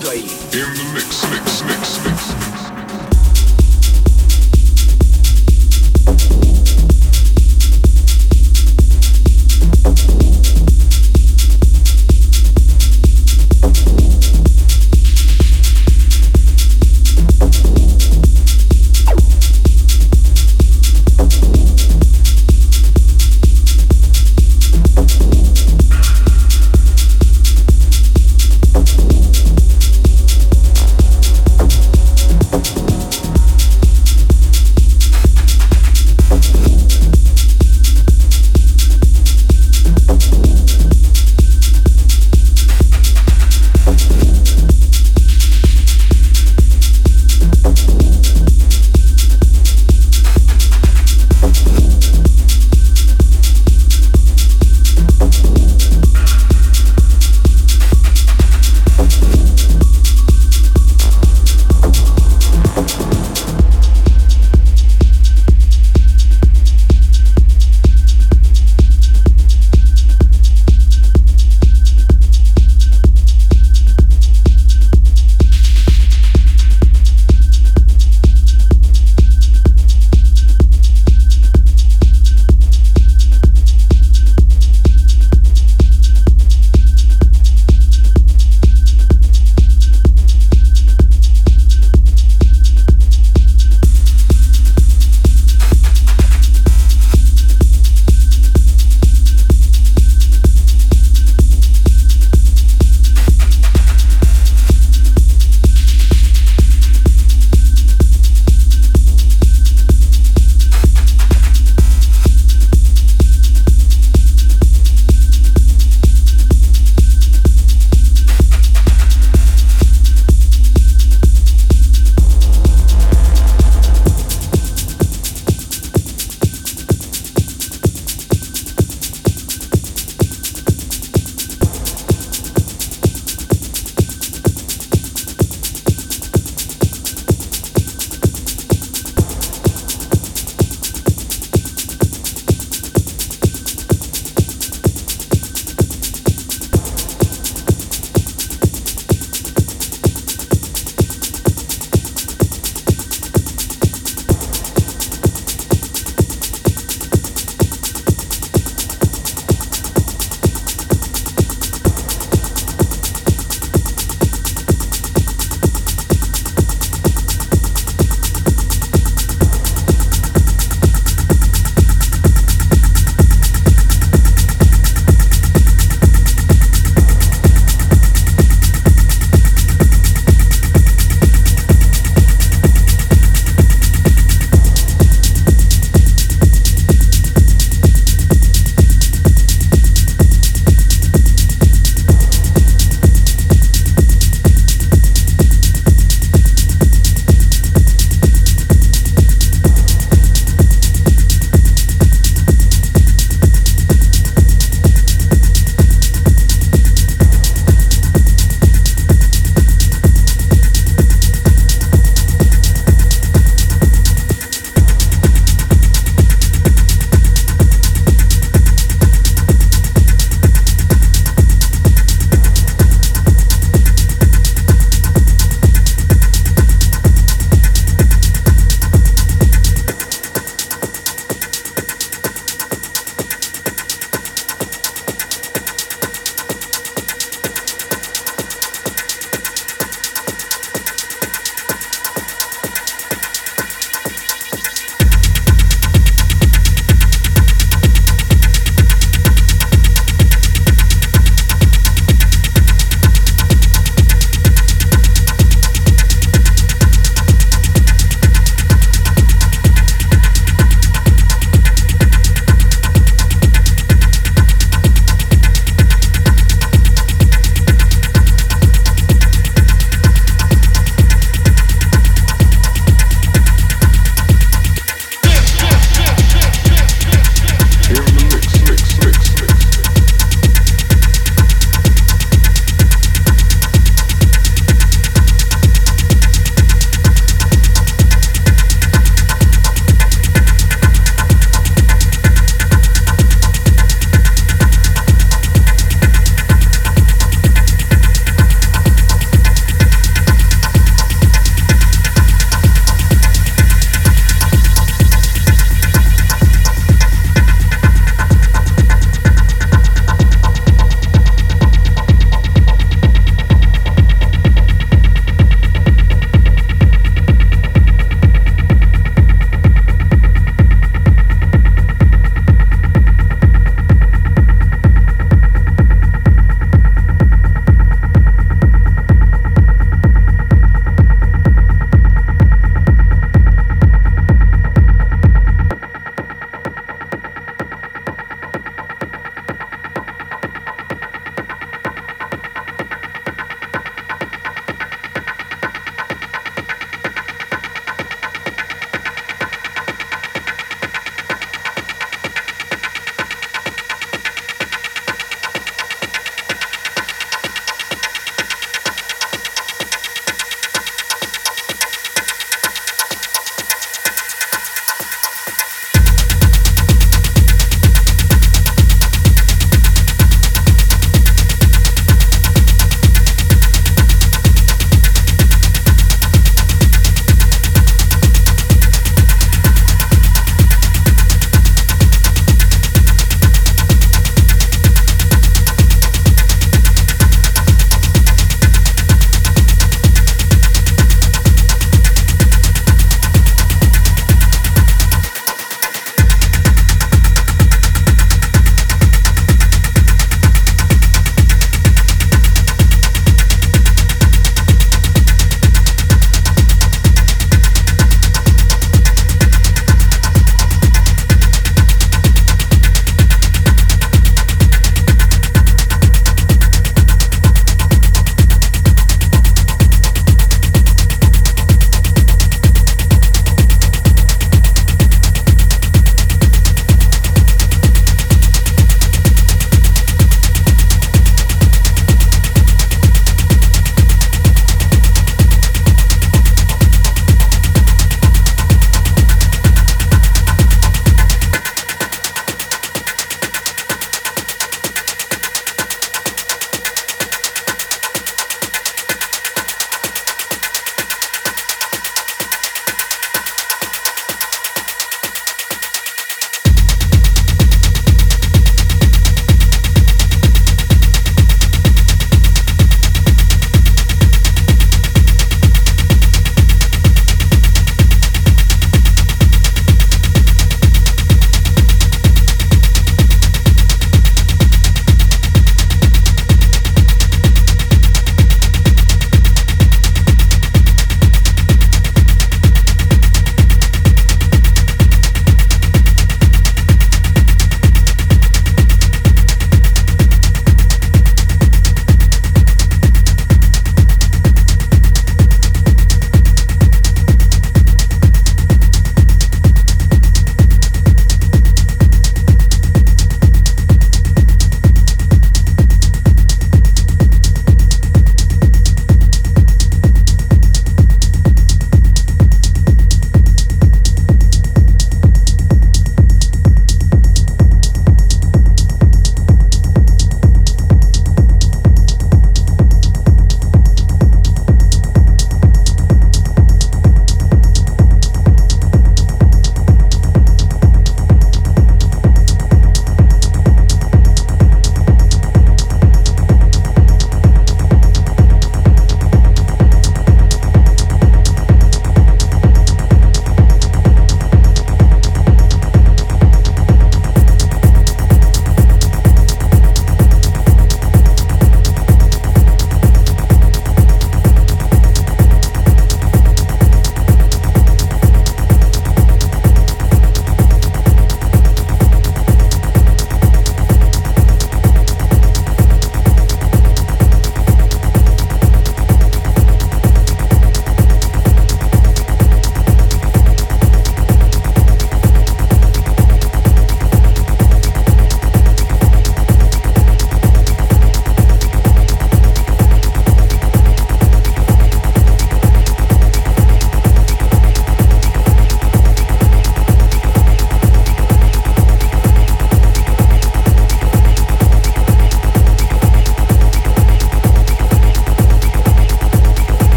Budai. In the mix.